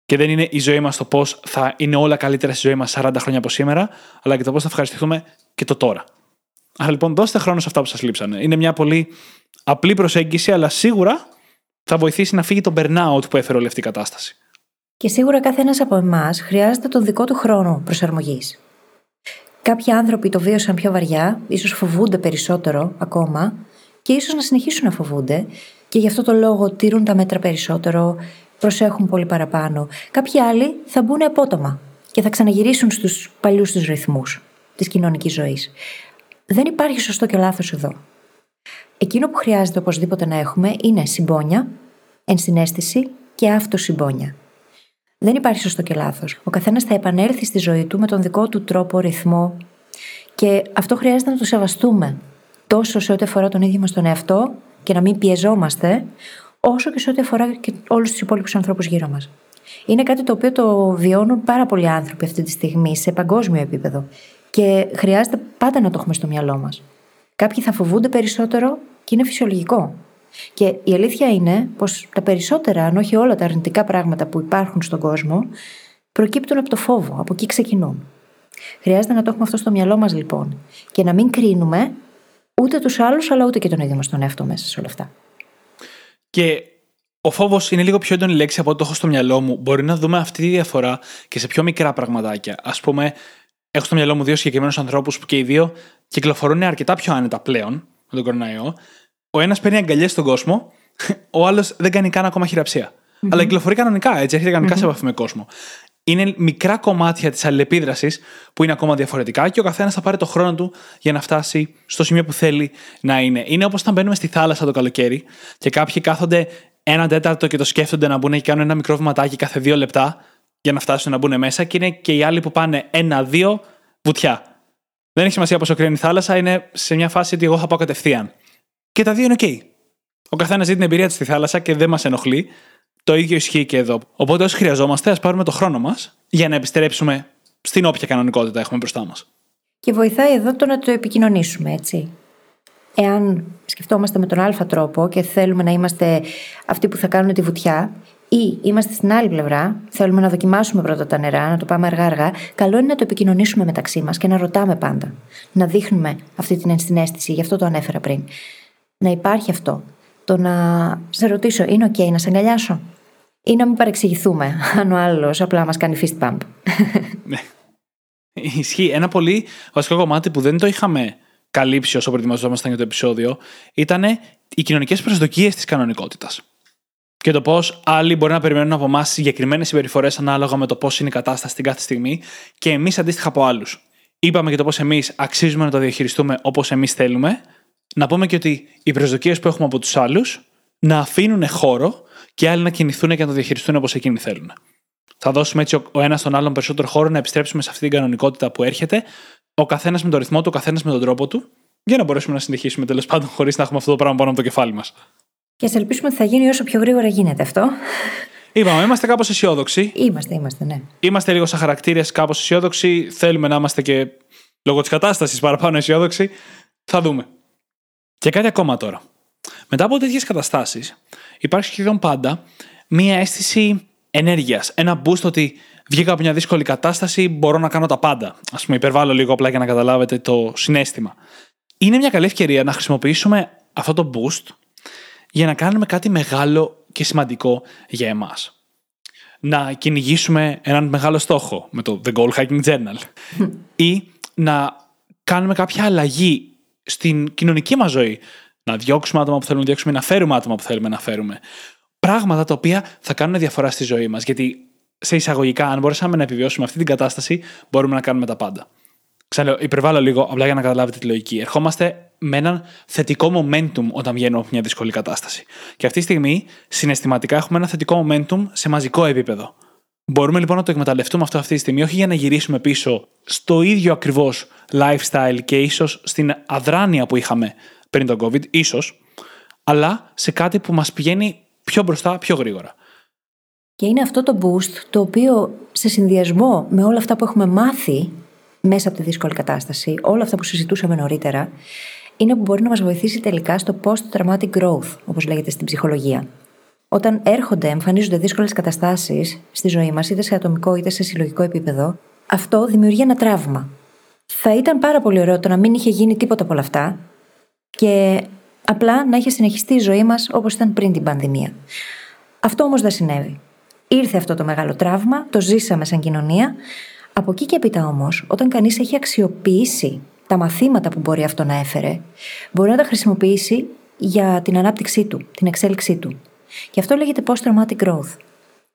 Και δεν είναι η ζωή μας το πώς θα είναι όλα καλύτερα στη ζωή μας σαράντα χρόνια από σήμερα, αλλά και το πώς θα ευχαριστηθούμε και το τώρα. Άρα λοιπόν, δώστε χρόνο σε αυτά που σας λείψανε. Είναι μια πολύ απλή προσέγγιση, αλλά σίγουρα θα βοηθήσει να φύγει το burnout που έφερε όλη αυτή η κατάσταση. Και σίγουρα κάθε ένας από εμάς χρειάζεται τον δικό του χρόνο προσαρμογής. Κάποιοι άνθρωποι το βίωσαν πιο βαριά, ίσως φοβούνται περισσότερο ακόμα. Και ίσως να συνεχίσουν να φοβούνται και γι' αυτό το λόγο τηρούν τα μέτρα περισσότερο, προσέχουν πολύ παραπάνω. Κάποιοι άλλοι θα μπουν απότομα και θα ξαναγυρίσουν στους παλιούς τους ρυθμούς της κοινωνικής ζωής. Δεν υπάρχει σωστό και λάθος εδώ. Εκείνο που χρειάζεται οπωσδήποτε να έχουμε είναι συμπόνια, ενσυναίσθηση και αυτοσυμπόνια. Δεν υπάρχει σωστό και λάθος. Ο καθένας θα επανέλθει στη ζωή του με τον δικό του τρόπο, ρυθμό και αυτό χρειάζεται να το σεβαστούμε. Τόσο σε ό,τι αφορά τον ίδιο μας τον εαυτό και να μην πιεζόμαστε, όσο και σε ό,τι αφορά και όλους τους υπόλοιπους ανθρώπους γύρω μας. Είναι κάτι το οποίο το βιώνουν πάρα πολλοί άνθρωποι αυτή τη στιγμή σε παγκόσμιο επίπεδο και χρειάζεται πάντα να το έχουμε στο μυαλό μας. Κάποιοι θα φοβούνται περισσότερο και είναι φυσιολογικό. Και η αλήθεια είναι πως τα περισσότερα, αν όχι όλα τα αρνητικά πράγματα που υπάρχουν στον κόσμο, προκύπτουν από το φόβο, από εκεί ξεκινούν. Χρειάζεται να το έχουμε αυτό στο μυαλό μας λοιπόν και να μην κρίνουμε. Ούτε τους άλλους, αλλά ούτε και τον ίδιο μας τον εαυτό μέσα σε όλα αυτά. Και ο φόβος είναι λίγο πιο έντονη λέξη από ό,τι το έχω στο μυαλό μου. Μπορεί να δούμε αυτή τη διαφορά και σε πιο μικρά πραγματάκια. Ας πούμε, έχω στο μυαλό μου δύο συγκεκριμένους ανθρώπους που και οι δύο κυκλοφορούν αρκετά πιο άνετα πλέον με τον κοροναϊό. Ο ένας παίρνει αγκαλιές στον κόσμο, ο άλλος δεν κάνει καν ακόμα χειραψία. Mm-hmm. Αλλά κυκλοφορεί κανονικά, έτσι, έρχεται κανονικά mm-hmm. σε επαφή με κόσμο. Είναι μικρά κομμάτια της αλληλεπίδρασης που είναι ακόμα διαφορετικά και ο καθένας θα πάρει το χρόνο του για να φτάσει στο σημείο που θέλει να είναι. Είναι όπως όταν μπαίνουμε στη θάλασσα το καλοκαίρι και κάποιοι κάθονται ένα τέταρτο και το σκέφτονται να μπουν και κάνουν ένα μικρό βηματάκι κάθε δύο λεπτά για να φτάσουν να μπουν μέσα και είναι και οι άλλοι που πάνε ένα-δύο βουτιά. Δεν έχει σημασία πόσο κρίνει η θάλασσα, είναι σε μια φάση ότι εγώ θα πάω κατευθείαν. Και τα δύο είναι ok. Ο καθένας ζει την εμπειρία του στη θάλασσα και δεν μας ενοχλεί. Το ίδιο ισχύει και εδώ. Οπότε, όσοι χρειαζόμαστε, ας πάρουμε το χρόνο μας για να επιστρέψουμε στην όποια κανονικότητα έχουμε μπροστά μας. Και βοηθάει εδώ το να το επικοινωνήσουμε, έτσι. Εάν σκεφτόμαστε με τον α τρόπο και θέλουμε να είμαστε αυτοί που θα κάνουν τη βουτιά, ή είμαστε στην άλλη πλευρά, θέλουμε να δοκιμάσουμε πρώτα τα νερά, να το πάμε αργά-αργά, καλό είναι να το επικοινωνήσουμε μεταξύ μας και να ρωτάμε πάντα. Να δείχνουμε αυτή την ενσυναίσθηση, γι' αυτό το ανέφερα πριν. Να υπάρχει αυτό. Το να σε ρωτήσω, είναι OK να σε αγκαλιάσω, ή να μην παρεξηγηθούμε αν ο άλλος απλά μας κάνει fist bump. Ναι. Ισχύει. Ένα πολύ βασικό κομμάτι που δεν το είχαμε καλύψει όσο προετοιμαζόμασταν για το επεισόδιο ήταν οι κοινωνικές προσδοκίες της κανονικότητας. και το πώς άλλοι μπορεί να περιμένουν από εμάς συγκεκριμένες συμπεριφορές ανάλογα με το πώς είναι η κατάσταση στην κάθε στιγμή και εμείς αντίστοιχα από άλλους. Είπαμε και το πώς εμείς αξίζουμε να το διαχειριστούμε όπως εμείς θέλουμε. Να πούμε και ότι οι προσδοκίες που έχουμε από τους άλλους να αφήνουν χώρο και άλλοι να κινηθούν και να το διαχειριστούν όπως εκείνοι θέλουν. Θα δώσουμε έτσι ο ένας τον άλλον περισσότερο χώρο, να επιστρέψουμε σε αυτή την κανονικότητα που έρχεται, ο καθένας με τον ρυθμό του, ο καθένας με τον τρόπο του, για να μπορέσουμε να συνεχίσουμε τέλος πάντων χωρίς να έχουμε αυτό το πράγμα πάνω από το κεφάλι μας. Και ας ελπίσουμε ότι θα γίνει όσο πιο γρήγορα γίνεται αυτό. Είπαμε, είμαστε κάπως αισιόδοξοι. Είμαστε, είμαστε, ναι. Είμαστε λίγο σαν χαρακτήρες κάπως αισιόδοξοι. Θέλουμε να είμαστε και λόγω της κατάστασης παραπάνω αισιόδοξοι. Θα δούμε. Και κάτι ακόμα τώρα. Μετά από τέτοιες καταστάσεις, υπάρχει σχεδόν πάντα μία αίσθηση ενέργειας. Ένα boost ότι βγήκα από μια δύσκολη κατάσταση, μπορώ να κάνω τα πάντα. Ας πούμε, υπερβάλλω λίγο απλά για να καταλάβετε το συναίσθημα. Είναι μια καλή ευκαιρία να χρησιμοποιήσουμε αυτό το boost για να κάνουμε κάτι μεγάλο και σημαντικό για εμάς. Να κυνηγήσουμε έναν μεγάλο στόχο με το The Goal Hacking Journal ή να κάνουμε κάποια αλλαγή στην κοινωνική μας ζωή. Να διώξουμε άτομα που θέλουμε να διώξουμε ή να φέρουμε άτομα που θέλουμε να φέρουμε. Πράγματα τα οποία θα κάνουν διαφορά στη ζωή μας. Γιατί σε εισαγωγικά, αν μπορέσαμε να επιβιώσουμε αυτή την κατάσταση, μπορούμε να κάνουμε τα πάντα. Ξαναλέω, υπερβάλλω λίγο απλά για να καταλάβετε τη λογική. Ερχόμαστε με έναν θετικό momentum όταν βγαίνουμε από μια δύσκολη κατάσταση. Και αυτή τη στιγμή, συναισθηματικά, έχουμε ένα θετικό momentum σε μαζικό επίπεδο. Μπορούμε λοιπόν να το εκμεταλλευτούμε αυτό αυτή τη στιγμή, όχι για να γυρίσουμε πίσω στο ίδιο ακριβώς lifestyle και ίσως στην αδράνεια που είχαμε πριν τον COVID, ίσως, αλλά σε κάτι που μας πηγαίνει πιο μπροστά, πιο γρήγορα. Και είναι αυτό το boost το οποίο σε συνδυασμό με όλα αυτά που έχουμε μάθει μέσα από τη δύσκολη κατάσταση, όλα αυτά που συζητούσαμε νωρίτερα, είναι που μπορεί να μας βοηθήσει τελικά στο post-traumatic growth, όπως λέγεται στην ψυχολογία. Όταν έρχονται, εμφανίζονται δύσκολες καταστάσεις στη ζωή μας, είτε σε ατομικό είτε σε συλλογικό επίπεδο, αυτό δημιουργεί ένα τραύμα. Θα ήταν πάρα πολύ ωραίο το να μην είχε γίνει τίποτα από όλα αυτά και απλά να είχε συνεχιστεί η ζωή μας όπως ήταν πριν την πανδημία. Αυτό όμως δεν συνέβη. Ήρθε αυτό το μεγάλο τραύμα, το ζήσαμε σαν κοινωνία. Από εκεί και έπειτα όμως, όταν κανείς έχει αξιοποιήσει τα μαθήματα που μπορεί αυτό να έφερε, μπορεί να τα χρησιμοποιήσει για την ανάπτυξή του, την εξέλιξή του. Και αυτό λέγεται post-traumatic growth.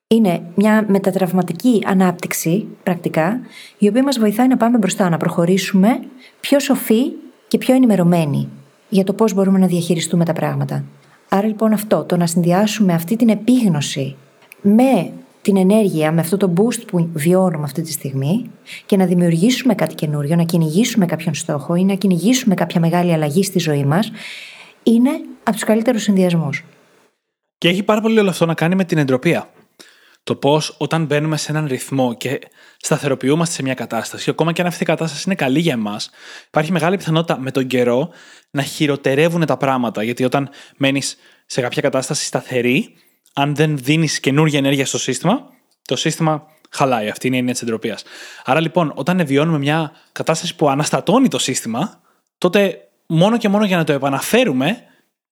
Είναι μια μετατραυματική ανάπτυξη, πρακτικά, η οποία μας βοηθάει να πάμε μπροστά, να προχωρήσουμε πιο σοφοί και πιο ενημερωμένοι για το πώς μπορούμε να διαχειριστούμε τα πράγματα. Άρα λοιπόν αυτό, το να συνδυάσουμε αυτή την επίγνωση με την ενέργεια, με αυτό το boost που βιώνουμε αυτή τη στιγμή και να δημιουργήσουμε κάτι καινούριο, να κυνηγήσουμε κάποιον στόχο ή να κυνηγήσουμε κάποια μεγάλη αλλαγή στη ζωή μας, είναι από τους καλύτερους συνδυασμούς. Και έχει πάρα πολύ όλο αυτό να κάνει με την εντροπία. Το πώς όταν μπαίνουμε σε έναν ρυθμό και σταθεροποιούμαστε σε μια κατάσταση, και ακόμα και αν αυτή η κατάσταση είναι καλή για εμάς, υπάρχει μεγάλη πιθανότητα με τον καιρό να χειροτερεύουν τα πράγματα. Γιατί όταν μένεις σε κάποια κατάσταση σταθερή, αν δεν δίνεις καινούργια ενέργεια στο σύστημα, το σύστημα χαλάει. Αυτή είναι η έννοια της εντροπίας. Άρα λοιπόν, όταν βιώνουμε μια κατάσταση που αναστατώνει το σύστημα, τότε μόνο και μόνο για να το επαναφέρουμε,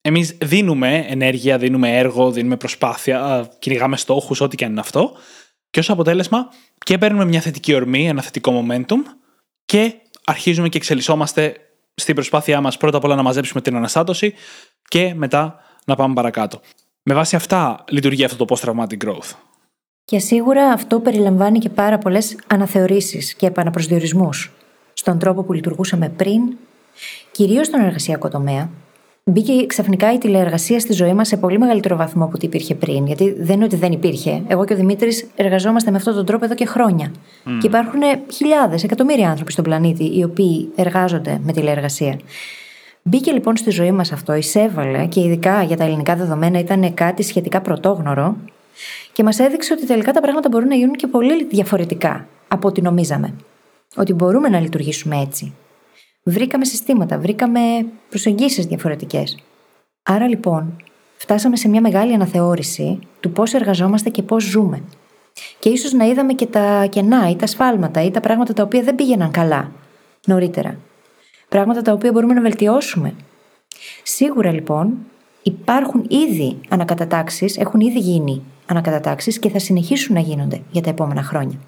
εμείς δίνουμε ενέργεια, δίνουμε έργο, δίνουμε προσπάθεια, κυνηγάμε στόχους, ό,τι και αν είναι αυτό. Και ως αποτέλεσμα και παίρνουμε μια θετική ορμή, ένα θετικό momentum και αρχίζουμε και εξελισσόμαστε στην προσπάθειά μας πρώτα απ' όλα να μαζέψουμε την αναστάτωση και μετά να πάμε παρακάτω. Με βάση αυτά λειτουργεί αυτό το post-traumatic growth. Και σίγουρα αυτό περιλαμβάνει και πάρα πολλές αναθεωρήσεις και επαναπροσδιορισμούς στον τρόπο που λειτουργούσαμε πριν, κυρίως στον εργασιακό τομέα. Μπήκε ξαφνικά η τηλεεργασία στη ζωή μας σε πολύ μεγαλύτερο βαθμό από ό,τι υπήρχε πριν. Γιατί δεν είναι ότι δεν υπήρχε. Εγώ και ο Δημήτρης εργαζόμαστε με αυτόν τον τρόπο εδώ και χρόνια. Mm. Και υπάρχουν χιλιάδες, εκατομμύρια άνθρωποι στον πλανήτη οι οποίοι εργάζονται με τηλεεργασία. Μπήκε λοιπόν στη ζωή μας αυτό, εισέβαλε και ειδικά για τα ελληνικά δεδομένα ήταν κάτι σχετικά πρωτόγνωρο και μας έδειξε ότι τελικά τα πράγματα μπορούν να γίνουν και πολύ διαφορετικά από ό,τι νομίζαμε. Ότι μπορούμε να λειτουργήσουμε έτσι. Βρήκαμε συστήματα, βρήκαμε προσεγγίσεις διαφορετικές. Άρα λοιπόν, φτάσαμε σε μια μεγάλη αναθεώρηση του πώς εργαζόμαστε και πώς ζούμε. Και ίσως να είδαμε και τα κενά ή τα σφάλματα ή τα πράγματα τα οποία δεν πήγαιναν καλά νωρίτερα. Πράγματα τα οποία μπορούμε να βελτιώσουμε. Σίγουρα λοιπόν υπάρχουν ήδη ανακατατάξεις, έχουν ήδη γίνει ανακατατάξεις και θα συνεχίσουν να γίνονται για τα επόμενα χρόνια.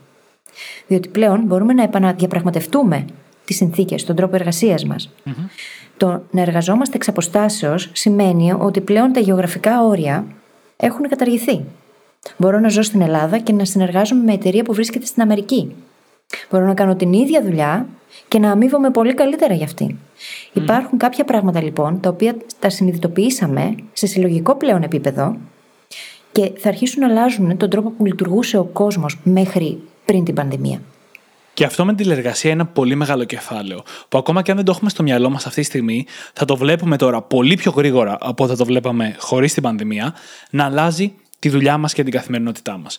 Διότι πλέον μπορούμε να επαναδιαπραγματευτούμε τις συνθήκες, τον τρόπο εργασίας μας. Mm-hmm. Το να εργαζόμαστε εξ αποστάσεως σημαίνει ότι πλέον τα γεωγραφικά όρια έχουν καταργηθεί. Μπορώ να ζω στην Ελλάδα και να συνεργάζομαι με εταιρεία που βρίσκεται στην Αμερική. Μπορώ να κάνω την ίδια δουλειά και να αμείβομαι πολύ καλύτερα για αυτή. Mm. Υπάρχουν κάποια πράγματα λοιπόν τα οποία τα συνειδητοποιήσαμε σε συλλογικό πλέον επίπεδο και θα αρχίσουν να αλλάζουν τον τρόπο που λειτουργούσε ο κόσμος μέχρι πριν την πανδημία. Και αυτό με την τηλεργασία είναι ένα πολύ μεγάλο κεφάλαιο, που ακόμα και αν δεν το έχουμε στο μυαλό μας αυτή τη στιγμή, θα το βλέπουμε τώρα πολύ πιο γρήγορα από ό,τι θα το βλέπαμε χωρίς την πανδημία, να αλλάζει τη δουλειά μας και την καθημερινότητά μας.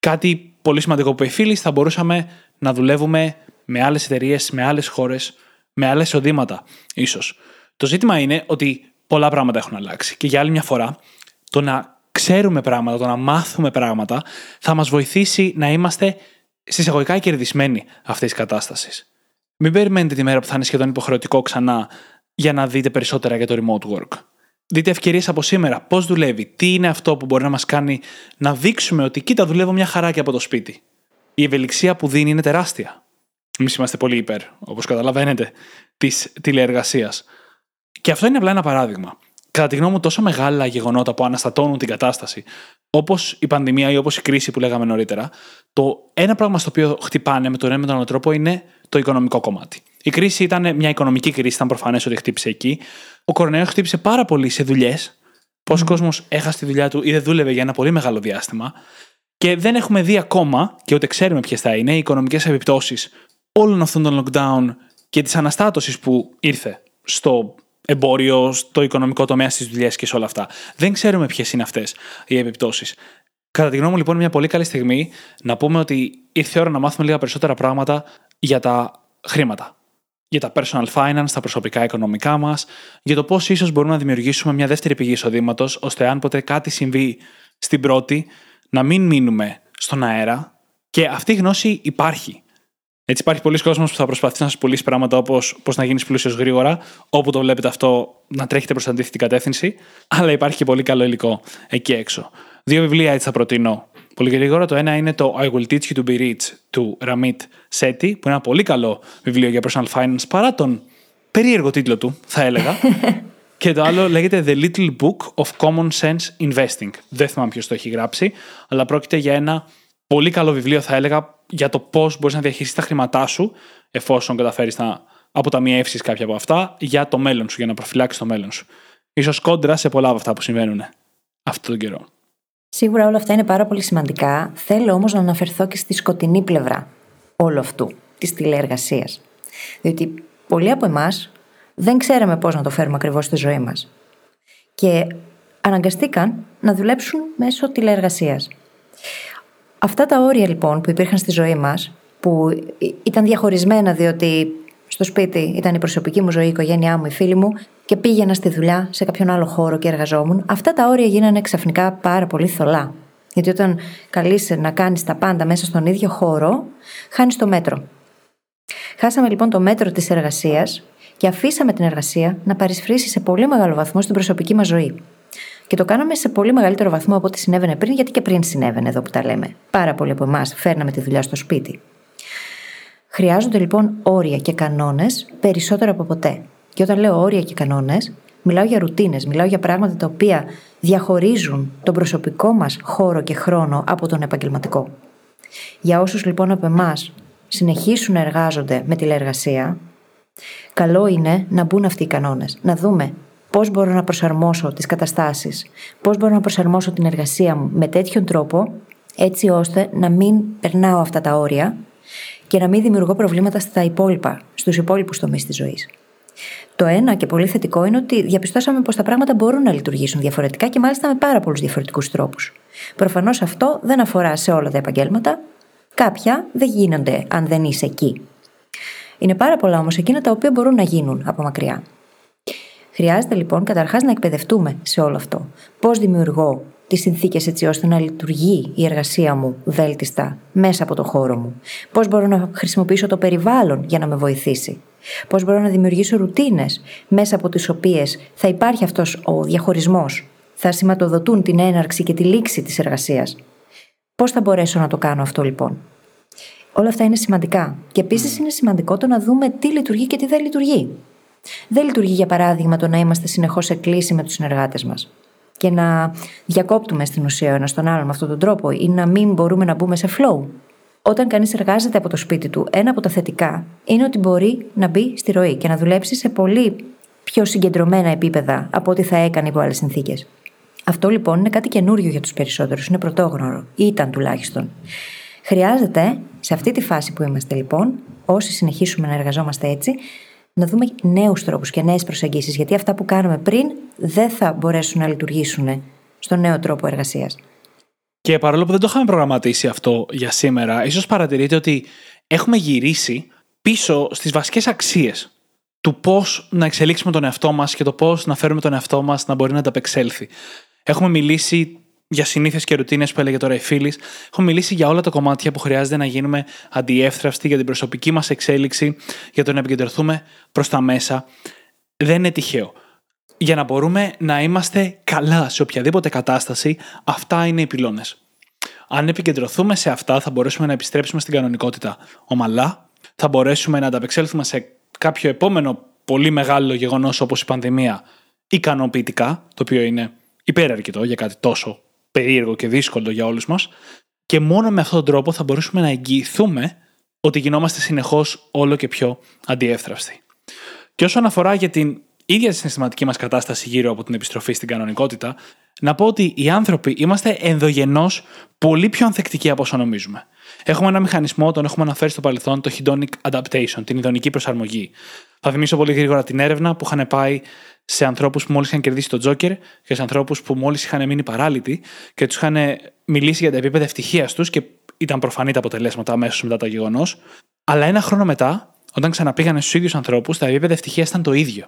Κάτι πολύ σημαντικό που είπε η Φύλλις, θα μπορούσαμε να δουλεύουμε με άλλες εταιρείες, με άλλες χώρες, με άλλα εισοδήματα, ίσως. Το ζήτημα είναι ότι πολλά πράγματα έχουν αλλάξει. Και για άλλη μια φορά, το να ξέρουμε πράγματα, το να μάθουμε πράγματα, θα μας βοηθήσει να είμαστε συσσαγωγικά κερδισμένοι αυτή τη κατάσταση. Μην περιμένετε τη μέρα που θα είναι σχεδόν υποχρεωτικό ξανά για να δείτε περισσότερα για το remote work. Δείτε ευκαιρίες από σήμερα. Πώς δουλεύει, τι είναι αυτό που μπορεί να μας κάνει να δείξουμε ότι κοίτα, δουλεύω μια χαρά και από το σπίτι. Η ευελιξία που δίνει είναι τεράστια. Εμείς είμαστε πολύ υπέρ, όπως καταλαβαίνετε, της τηλεεργασίας. Και αυτό είναι απλά ένα παράδειγμα. Κατά τη γνώμη μου, τόσο μεγάλα γεγονότα που αναστατώνουν την κατάσταση, όπως η πανδημία ή όπως η κρίση που λέγαμε νωρίτερα, το ένα πράγμα στο οποίο χτυπάνε με τον ένα με τον άλλο τρόπο είναι το οικονομικό κομμάτι. Η κρίση ήταν μια οικονομική κρίση, ήταν προφανές ότι χτύπησε εκεί. Ο κορονοϊός χτύπησε πάρα πολύ σε δουλειές. Πόσο mm. κόσμος έχασε τη δουλειά του ή δεν δούλευε για ένα πολύ μεγάλο διάστημα. Και δεν έχουμε δει ακόμα, και ούτε ξέρουμε ποιες θα είναι, οι οικονομικές επιπτώσεις όλων αυτών των lockdown και της αναστάτωσης που ήρθε στο εμπόριο, στο οικονομικό τομέα, στις δουλειές και σε όλα αυτά. Δεν ξέρουμε ποιες είναι αυτές οι επιπτώσεις. Κατά τη γνώμη μου, λοιπόν, μια πολύ καλή στιγμή να πούμε ότι ήρθε η ώρα να μάθουμε λίγα περισσότερα πράγματα για τα χρήματα. Για τα personal finance, τα προσωπικά οικονομικά μας, για το πώς ίσως μπορούμε να δημιουργήσουμε μια δεύτερη πηγή εισοδήματος, ώστε αν ποτέ κάτι συμβεί στην πρώτη, να μην μείνουμε στον αέρα. Και αυτή η γνώση υπάρχει. Έτσι, υπάρχει πολλοί κόσμος που θα προσπαθήσει να σας πουλήσει πράγματα όπως πώς να γίνεις πλούσιος γρήγορα, όπου το βλέπετε αυτό να τρέχετε προς αντίθετη κατεύθυνση, αλλά υπάρχει και πολύ καλό υλικό εκεί έξω. Δύο βιβλία έτσι θα προτείνω πολύ γρήγορα. Το ένα είναι το I Will Teach You to Be Rich του Ramit Sethi, που είναι ένα πολύ καλό βιβλίο για personal finance παρά τον περίεργο τίτλο του, θα έλεγα. Και το άλλο λέγεται The Little Book of Common Sense Investing. Δεν θυμάμαι ποιος το έχει γράψει, αλλά πρόκειται για ένα πολύ καλό βιβλίο, θα έλεγα, για το πώς μπορείς να διαχειριστείς τα χρήματά σου, εφόσον καταφέρεις να αποταμιεύσεις κάποια από αυτά, για το μέλλον σου, για να προφυλάξεις το μέλλον σου. Ίσως κόντρα σε πολλά από αυτά που συμβαίνουν αυτόν τον καιρό. Σίγουρα όλα αυτά είναι πάρα πολύ σημαντικά. Θέλω όμως να αναφερθώ και στη σκοτεινή πλευρά όλου αυτού, της τηλεεργασίας. Διότι πολλοί από εμάς δεν ξέραμε πώς να το φέρουμε ακριβώς στη ζωή μας. Και αναγκαστήκαν να δουλέψουν μέσω τηλεεργασίας. Αυτά τα όρια λοιπόν που υπήρχαν στη ζωή μας, που ήταν διαχωρισμένα διότι στο σπίτι ήταν η προσωπική μου ζωή, η οικογένειά μου, οι φίλοι μου και πήγαινα στη δουλειά σε κάποιον άλλο χώρο και εργαζόμουν, αυτά τα όρια γίνανε ξαφνικά πάρα πολύ θολά. Γιατί όταν καλείσαι να κάνεις τα πάντα μέσα στον ίδιο χώρο, χάνεις το μέτρο. Χάσαμε λοιπόν το μέτρο της εργασίας και αφήσαμε την εργασία να παρισφρήσει σε πολύ μεγάλο βαθμό στην προσωπική μας ζωή. Και το κάναμε σε πολύ μεγαλύτερο βαθμό από ό,τι συνέβαινε πριν, γιατί και πριν συνέβαινε εδώ που τα λέμε. Πάρα πολλοί από εμάς φέρναμε τη δουλειά στο σπίτι. Χρειάζονται λοιπόν όρια και κανόνες περισσότερο από ποτέ. Και όταν λέω όρια και κανόνες, μιλάω για ρουτίνες, μιλάω για πράγματα τα οποία διαχωρίζουν τον προσωπικό μας χώρο και χρόνο από τον επαγγελματικό. Για όσους λοιπόν από εμάς συνεχίσουν να εργάζονται με τηλεεργασία, καλό είναι να μπουν αυτοί οι κανόνες, να δούμε. Πώς μπορώ να προσαρμόσω τις καταστάσεις, πώς μπορώ να προσαρμόσω την εργασία μου με τέτοιον τρόπο, έτσι ώστε να μην περνάω αυτά τα όρια και να μην δημιουργώ προβλήματα στα υπόλοιπα, στους υπόλοιπους τομείς της ζωής. Το ένα και πολύ θετικό είναι ότι διαπιστώσαμε πως τα πράγματα μπορούν να λειτουργήσουν διαφορετικά και μάλιστα με πάρα πολλούς διαφορετικούς τρόπους. Προφανώς αυτό δεν αφορά σε όλα τα επαγγέλματα, κάποια δεν γίνονται αν δεν είσαι εκεί. Είναι πάρα πολλά όμως εκείνα τα οποία μπορούν να γίνουν από μακριά. Χρειάζεται λοιπόν καταρχάς να εκπαιδευτούμε σε όλο αυτό. Πώς δημιουργώ τις συνθήκες έτσι ώστε να λειτουργεί η εργασία μου βέλτιστα μέσα από το χώρο μου. Πώς μπορώ να χρησιμοποιήσω το περιβάλλον για να με βοηθήσει. Πώς μπορώ να δημιουργήσω ρουτίνες μέσα από τις οποίες θα υπάρχει αυτός ο διαχωρισμός. Θα σηματοδοτούν την έναρξη και τη λήξη της εργασίας. Πώς θα μπορέσω να το κάνω αυτό λοιπόν. Όλα αυτά είναι σημαντικά. Και επίσης είναι σημαντικό το να δούμε τι λειτουργεί και τι δεν λειτουργεί. Δεν λειτουργεί, για παράδειγμα, το να είμαστε συνεχώς σε κλίση με τους συνεργάτες μας. Και και να διακόπτουμε στην ουσία ο ένας τον άλλον με αυτόν τον τρόπο ή να μην μπορούμε να μπούμε σε flow. Όταν κανείς εργάζεται από το σπίτι του, ένα από τα θετικά είναι ότι μπορεί να μπει στη ροή και να δουλέψει σε πολύ πιο συγκεντρωμένα επίπεδα από ό,τι θα έκανε υπό άλλες συνθήκες. Αυτό λοιπόν είναι κάτι καινούριο για τους περισσότερους, είναι πρωτόγνωρο, ήταν τουλάχιστον. Χρειάζεται, σε αυτή τη φάση που είμαστε λοιπόν, όσοι συνεχίσουμε να εργαζόμαστε έτσι, να δούμε νέους τρόπους και νέες προσεγγίσεις, γιατί αυτά που κάνουμε πριν δεν θα μπορέσουν να λειτουργήσουν στον νέο τρόπο εργασίας. Και παρόλο που δεν το είχαμε προγραμματίσει αυτό για σήμερα, ίσως παρατηρείτε ότι έχουμε γυρίσει πίσω στις βασικές αξίες του πώς να εξελίξουμε τον εαυτό μας και το πώς να φέρουμε τον εαυτό μας να μπορεί να ανταπεξέλθει. Έχουμε μιλήσει για συνήθειες και ρουτίνες που έλεγε τώρα η Φύλλις. Έχουμε μιλήσει για όλα τα κομμάτια που χρειάζεται να γίνουμε αντιεύθραυστοι, για την προσωπική μας εξέλιξη, για το να επικεντρωθούμε προς τα μέσα. Δεν είναι τυχαίο. Για να μπορούμε να είμαστε καλά σε οποιαδήποτε κατάσταση, αυτά είναι οι πυλώνες. Αν επικεντρωθούμε σε αυτά, θα μπορέσουμε να επιστρέψουμε στην κανονικότητα ομαλά, θα μπορέσουμε να ανταπεξέλθουμε σε κάποιο επόμενο πολύ μεγάλο γεγονός όπως η πανδημία ικανοποιητικά, το οποίο είναι υπεραρκετό για κάτι τόσο περίεργο και δύσκολο για όλους μας, και μόνο με αυτόν τον τρόπο θα μπορούσαμε να εγγυηθούμε ότι γινόμαστε συνεχώς όλο και πιο αντιεύθραυστοι. Και όσον αφορά για την ίδια τη συναισθηματική μας κατάσταση γύρω από την επιστροφή στην κανονικότητα, να πω ότι οι άνθρωποι είμαστε ενδογενώς πολύ πιο ανθεκτικοί από όσο νομίζουμε. Έχουμε ένα μηχανισμό, τον έχουμε αναφέρει στο παρελθόν, το hedonic adaptation, την ειδονική προσαρμογή. Θα θυμίσω πολύ γρήγορα την έρευνα που είχαν πάει σε ανθρώπους που μόλις είχαν κερδίσει τον Τζόκερ και σε ανθρώπους που μόλις είχαν μείνει παράλυτοι και τους είχαν μιλήσει για τα επίπεδα ευτυχίας τους και ήταν προφανή τα αποτελέσματα αμέσως μετά το γεγονός. Αλλά ένα χρόνο μετά, όταν ξαναπήγανε στους ίδιους ανθρώπους, τα επίπεδα ευτυχίας ήταν το ίδιο.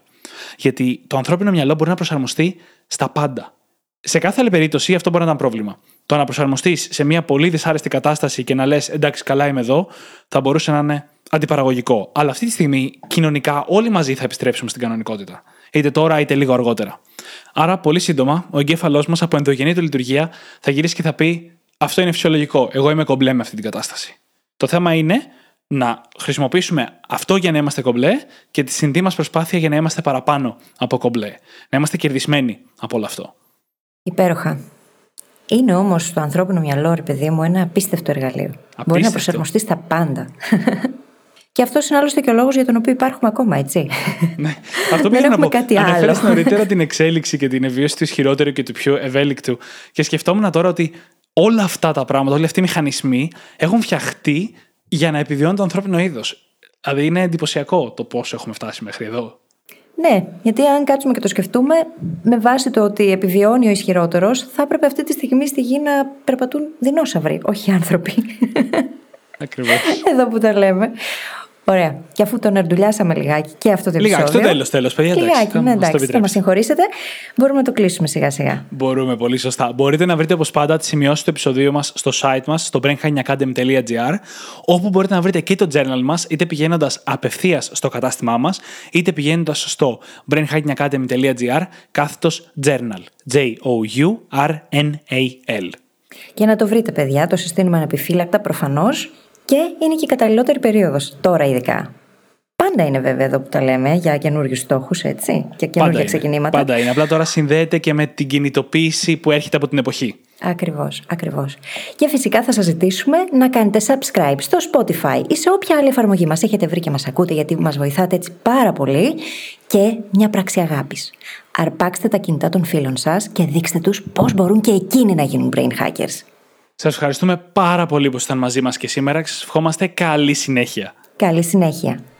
Γιατί το ανθρώπινο μυαλό μπορεί να προσαρμοστεί στα πάντα. Σε κάθε άλλη περίπτωση αυτό μπορεί να ήταν πρόβλημα. Το να προσαρμοστείς σε μια πολύ δυσάρεστη κατάσταση και να λες εντάξει, καλά είμαι εδώ, θα μπορούσε να είναι αντιπαραγωγικό. Αλλά αυτή τη στιγμή κοινωνικά όλοι μαζί θα επιστρέψουμε στην κανονικότητα. Είτε τώρα είτε λίγο αργότερα. Άρα, πολύ σύντομα, ο εγκέφαλός μας από ενδογενή του λειτουργία θα γυρίσει και θα πει: αυτό είναι φυσιολογικό. Εγώ είμαι κομπλέ με αυτή την κατάσταση. Το θέμα είναι να χρησιμοποιήσουμε αυτό για να είμαστε κομπλέ και τη συνδή μας προσπάθεια για να είμαστε παραπάνω από κομπλέ. Να είμαστε κερδισμένοι από όλο αυτό. Υπέροχα. Είναι όμως το ανθρώπινο μυαλό, ρε παιδί μου, ένα απίστευτο εργαλείο. Απίστευτο. Μπορεί να προσαρμοστεί στα πάντα. Και αυτό είναι άλλωστε και ο λόγος για τον οποίο υπάρχουμε ακόμα, έτσι. Ναι. Αυτό που δεν έχουμε κάτι άλλο. Αναφέρεις νωρίτερα την εξέλιξη και την ευβίωση του ισχυρότερου και του πιο ευέλικτου. Και σκεφτόμουν τώρα ότι όλα αυτά τα πράγματα, όλοι αυτοί οι μηχανισμοί έχουν φτιαχτεί για να επιβιώνει το ανθρώπινο είδος. Δηλαδή είναι εντυπωσιακό το πόσο έχουμε φτάσει μέχρι εδώ. Ναι, γιατί αν κάτσουμε και το σκεφτούμε, με βάση το ότι επιβιώνει ο ισχυρότερος, θα έπρεπε αυτή τη στιγμή στη γη να περπατούν δεινόσαυροι, όχι άνθρωποι. Ακριβώς. Εδώ που τα λέμε. Ωραία. Και αφού τον ερντουλιάσαμε λιγάκι και αυτό το λιγάκι, επεισόδιο. Λιγάκι, στο τέλος, τέλος. Λιγάκι, ναι, εντάξει, θα μας συγχωρήσετε. Μπορούμε να το κλείσουμε σιγά-σιγά. Μπορούμε, πολύ σωστά. Μπορείτε να βρείτε όπως πάντα τις σημειώσεις του επεισοδίου μας στο site μας, στο brain hacking academy dot g r, όπου μπορείτε να βρείτε και το journal μας, είτε πηγαίνοντας απευθείας στο κατάστημά μας, είτε πηγαίνοντας στο brain hacking academy dot g r, κάθετος journal. J-O-U-R-N-A-L. Για να το βρείτε, παιδιά, το συστήνουμε ανεπιφύλακτα προφανώς. Και είναι και η καταλληλότερη περίοδος, τώρα ειδικά. Πάντα είναι βέβαια εδώ που τα λέμε για καινούριους στόχους, έτσι, και καινούργια ξεκινήματα. Πάντα είναι, απλά τώρα συνδέεται και με την κινητοποίηση που έρχεται από την εποχή. Ακριβώς, ακριβώς. Και φυσικά θα σας ζητήσουμε να κάνετε subscribe στο Spotify ή σε όποια άλλη εφαρμογή μας έχετε βρει και μας ακούτε, γιατί μας βοηθάτε έτσι πάρα πολύ. Και μια πράξη αγάπης. Αρπάξτε τα κινητά των φίλων σας και δείξτε τους πώς μπορούν και εκείνοι να γίνουν brain hackers. Σας ευχαριστούμε πάρα πολύ που ήσασταν μαζί μας και σήμερα. Σας ευχόμαστε καλή συνέχεια. Καλή συνέχεια.